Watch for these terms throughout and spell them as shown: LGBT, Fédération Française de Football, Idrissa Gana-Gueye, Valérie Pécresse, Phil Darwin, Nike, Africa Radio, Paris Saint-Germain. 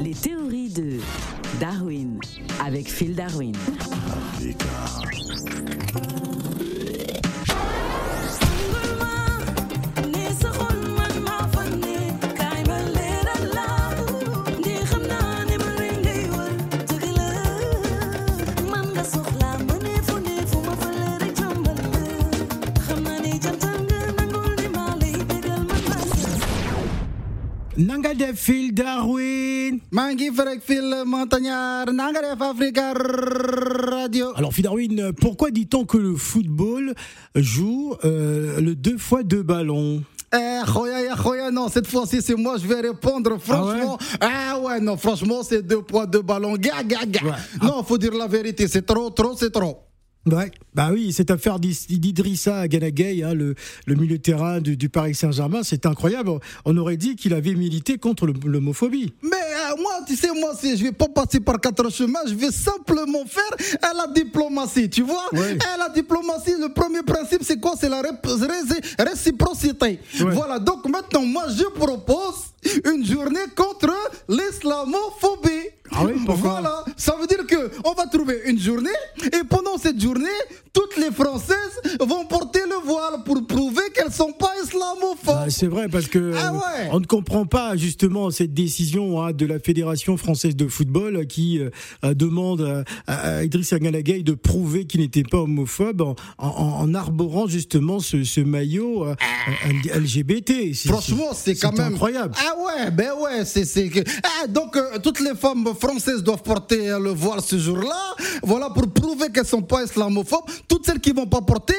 Les théories de Darwin avec Phil Darwin. Nanga de Phil Darwin, Mangi Frek Phil Montagnard, Nanga de Africa Radio. Alors Phil Darwin, pourquoi dit-on que le football joue le 2x2 ballons? Non, cette fois-ci, c'est moi, je vais répondre, franchement. Franchement, c'est 2x2 ballons. Ouais. Non, faut dire la vérité, c'est trop. Ouais, bah oui, cette affaire d'Idrissa Gana-Gueye, hein, le milieu de terrain du Paris Saint-Germain, c'est incroyable. On aurait dit qu'il avait milité contre l'homophobie. Mais moi, si je vais pas passer par quatre chemins, je vais simplement faire la diplomatie, tu vois. Ouais. La diplomatie, le premier principe, c'est quoi? C'est la réciprocité. Ouais. Voilà, donc maintenant, moi, je propose une journée contre l'islamophobie. Ah oui, pourquoi? Voilà, ça veut dire qu'on va trouver une journée et pendant cette journée, toutes les Françaises vont porter le voile pour prouver qu'elles ne sont pas islamophobes. Ah, c'est vrai, parce qu'on ne comprend pas justement cette décision de la Fédération Française de Football qui demande à Idrissa Gana-Gueye de prouver qu'il n'était pas homophobe en arborant justement ce maillot LGBT. Franchement, c'est quand même incroyable. Donc, toutes les femmes françaises doivent porter le voile ce jour-là, voilà, pour prouver qu'elles ne sont pas islamophobes. Toutes celles qui ne vont pas porter,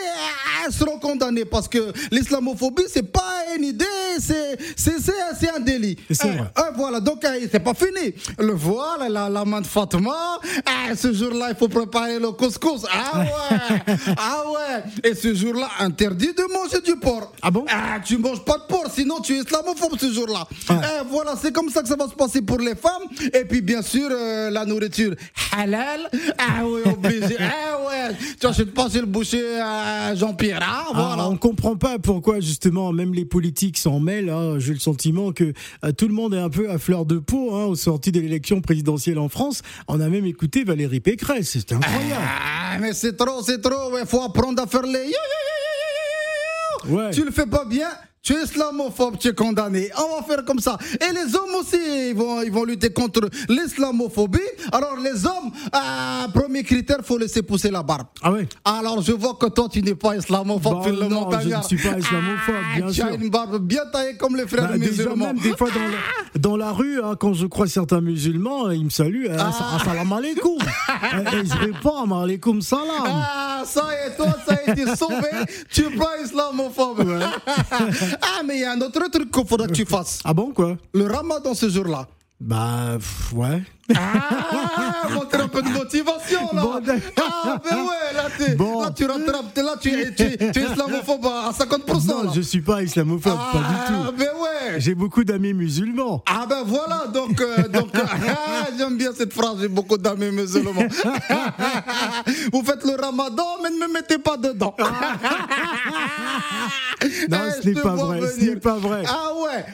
elles seront condamnées, parce que l'islamophobie, ce n'est pas une idée, c'est un délit. C'est vrai. Voilà, donc c'est pas fini. Le voile, la main de Fatma, ce jour-là, il faut préparer le couscous. Et ce jour-là, interdit de manger du porc. Ah bon? Tu ne manges pas de porc, sinon tu es islamophobe ce jour-là. Voilà, c'est comme ça que ça va se passer pour les femmes. Et puis, bien sûr, la nourriture halal. Obligé. Tu n'achètes pas chez le boucher Jean-Pierre. Voilà. On ne comprend pas pourquoi, justement, même les politiques s'en mêlent. J'ai le sentiment que tout le monde est un peu à fleur de peau aux sorties de l'élection présidentielle en France. On a même écouté Valérie Pécresse. C'était incroyable. Mais c'est trop. Il faut apprendre à faire les... Ouais. Tu le fais pas bien, tu es islamophobe, tu es condamné. On va faire comme ça. Et les hommes aussi, ils vont lutter contre l'islamophobie. Alors les hommes, premier critère, faut laisser pousser la barbe. Ah oui. Alors je vois que toi, tu n'es pas islamophobe. Non, je ne suis pas islamophobe, bien sûr. Tu as une barbe bien taillée comme les frères musulmans. Même des fois dans la rue, quand je croise certains musulmans, ils me saluent. Salam alaikum. Et je réponds, alaikum salam. Ça y est, toi, ça a été sauvé. Tu es pas islamophobe. Ouais. Mais il y a un autre truc qu'il faudra que tu fasses. Ah bon, quoi? Le ramadan ce jour-là. Bah, ouais. Montrer un peu de motivation, là. Là, tu rattrapes. Là, tu es islamophobe à 50%. Non, là. Je suis pas islamophobe, pas du tout. J'ai beaucoup d'amis musulmans. Voilà, donc, j'aime bien cette phrase, j'ai beaucoup d'amis musulmans. Vous faites le ramadan, mais ne me mettez pas dedans. Non, ce n'est pas vrai,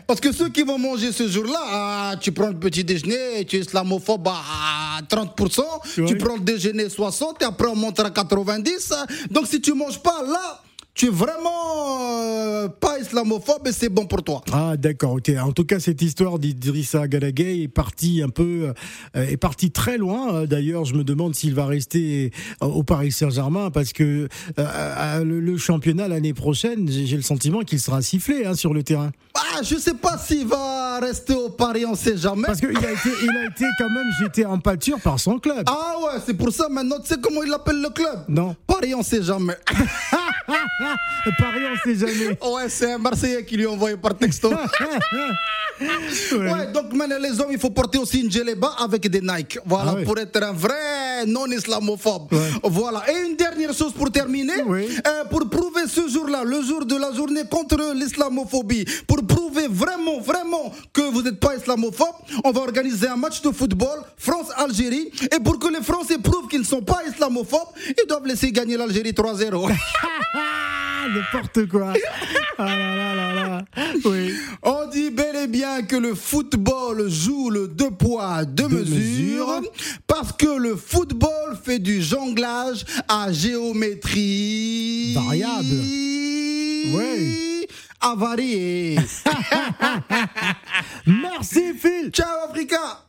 parce que ceux qui vont manger ce jour-là, tu prends le petit déjeuner, tu es islamophobe à 30%, tu prends le déjeuner 60% et après on monte à 90%. Donc si tu ne manges pas là, tu es vraiment pas islamophobe et c'est bon pour toi. D'accord, ok. En tout cas, cette histoire d'Idrissa Gana-Gueye est partie très loin. D'ailleurs, je me demande s'il va rester au Paris Saint-Germain, parce que le championnat l'année prochaine, j'ai le sentiment qu'il sera sifflé sur le terrain. Je sais pas s'il va rester au Paris, on sait jamais. Parce qu'il a été quand même jeté en pâture par son club. C'est pour ça maintenant, tu sais comment il appelle le club? Non. Paris, on sait jamais. Paris, on sait jamais. C'est un Marseillais qui lui a envoyé par texto. Donc maintenant, les hommes, il faut porter aussi une djellaba avec des Nike. Voilà, pour être un vrai non-islamophobe. Voilà. Et une dernière chose pour terminer. Pour prouver ce jour-là, le jour de la journée contre l'islamophobie, pour prouver vraiment que vous n'êtes pas islamophobe, on va organiser un match de football France-Algérie. Et pour que les Français prouvent qu'ils ne sont pas islamophobes, ils doivent laisser gagner l'Algérie 3-0. N'importe quoi. Ah là là là là. Oui. On dit bel et bien que le football joue le deux poids, deux mesures, parce que le football fait du jonglage à géométrie variable. Oui. Avariée. Merci Phil. Ciao Africa.